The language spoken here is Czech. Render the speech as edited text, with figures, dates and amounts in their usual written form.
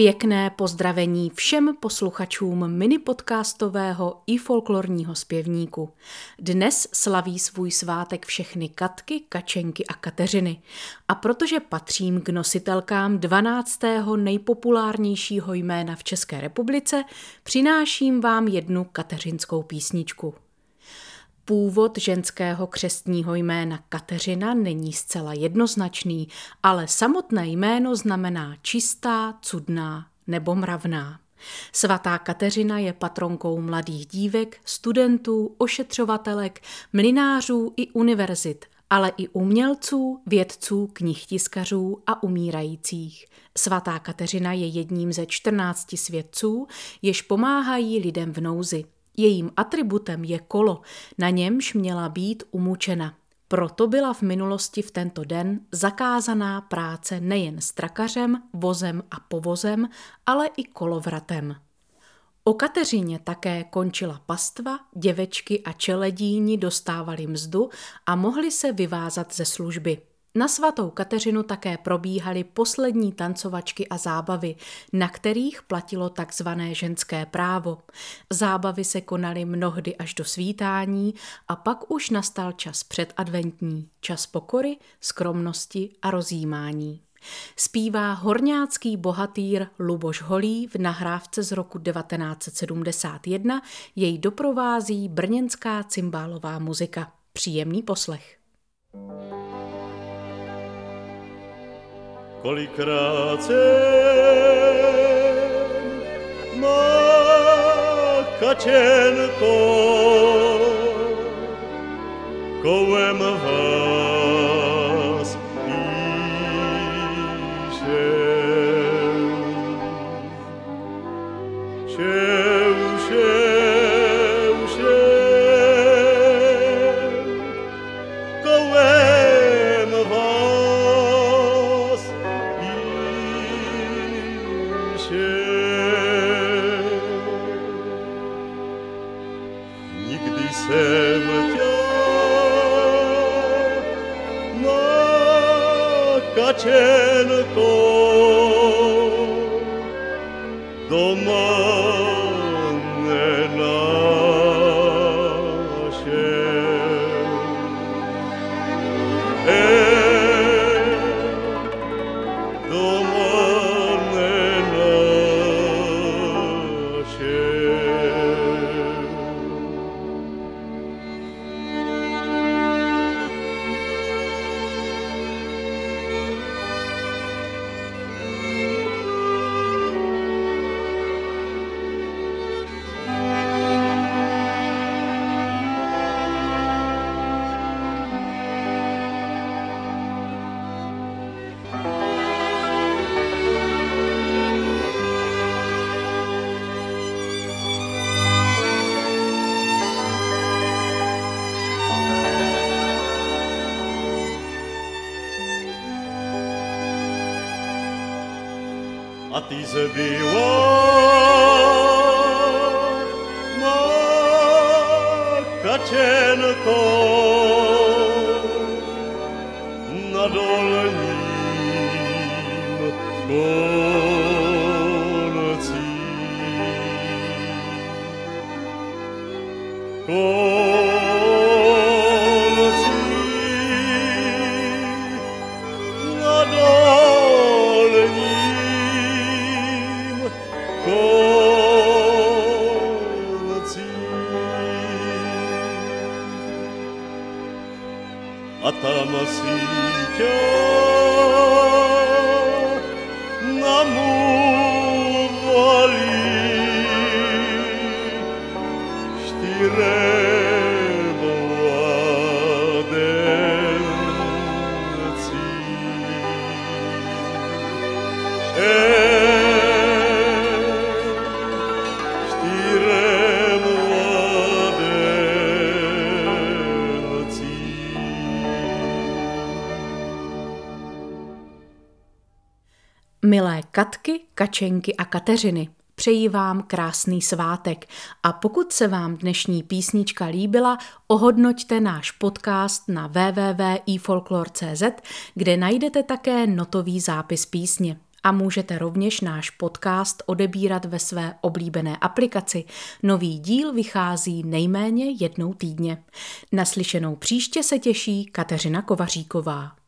Pěkné pozdravení všem posluchačům minipodcastového i folklorního zpěvníku. Dnes slaví svůj svátek všechny Katky, Kačenky a Kateřiny. A protože patřím k nositelkám 12. nejpopulárnějšího jména v České republice, přináším vám jednu kateřinskou písničku. Původ ženského křestního jména Kateřina není zcela jednoznačný, ale samotné jméno znamená čistá, cudná nebo mravná. Svatá Kateřina je patronkou mladých dívek, studentů, ošetřovatelek, mlynářů i univerzit, ale i umělců, vědců, knihtiskařů a umírajících. Svatá Kateřina je jedním ze 14 světců, jež pomáhají lidem v nouzi. Jejím atributem je kolo, na němž měla být umučena. Proto byla v minulosti v tento den zakázaná práce nejen s trakařem, vozem a povozem, ale i kolovratem. O Kateřině také končila pastva, děvečky a čeledíni dostávali mzdu a mohli se vyvázat ze služby. Na svatou Kateřinu také probíhaly poslední tancovačky a zábavy, na kterých platilo takzvané ženské právo. Zábavy se konaly mnohdy až do svítání a pak už nastal čas předadventní, čas pokory, skromnosti a rozjímání. Zpívá horňácký bohatýr Luboš Holý v nahrávce z roku 1971, jej doprovází brněnská cimbálová muzika. Příjemný poslech. Kolikrát jsem na Kačenko kolem vás jížem, šeušem kolem vás. Nikdy jsem tě na Kačenko doma nenašel. A ty zbyla na Kačenko na dolním konci. A tam si tě namluvali štyre mladenci. Milé Katky, Kačenky a Kateřiny, přeji vám krásný svátek a pokud se vám dnešní písnička líbila, ohodnoťte náš podcast na www.ifolklor.cz, kde najdete také notový zápis písně. A můžete rovněž náš podcast odebírat ve své oblíbené aplikaci. Nový díl vychází nejméně jednou týdně. Naslyšenou příště se těší Kateřina Kovaříková.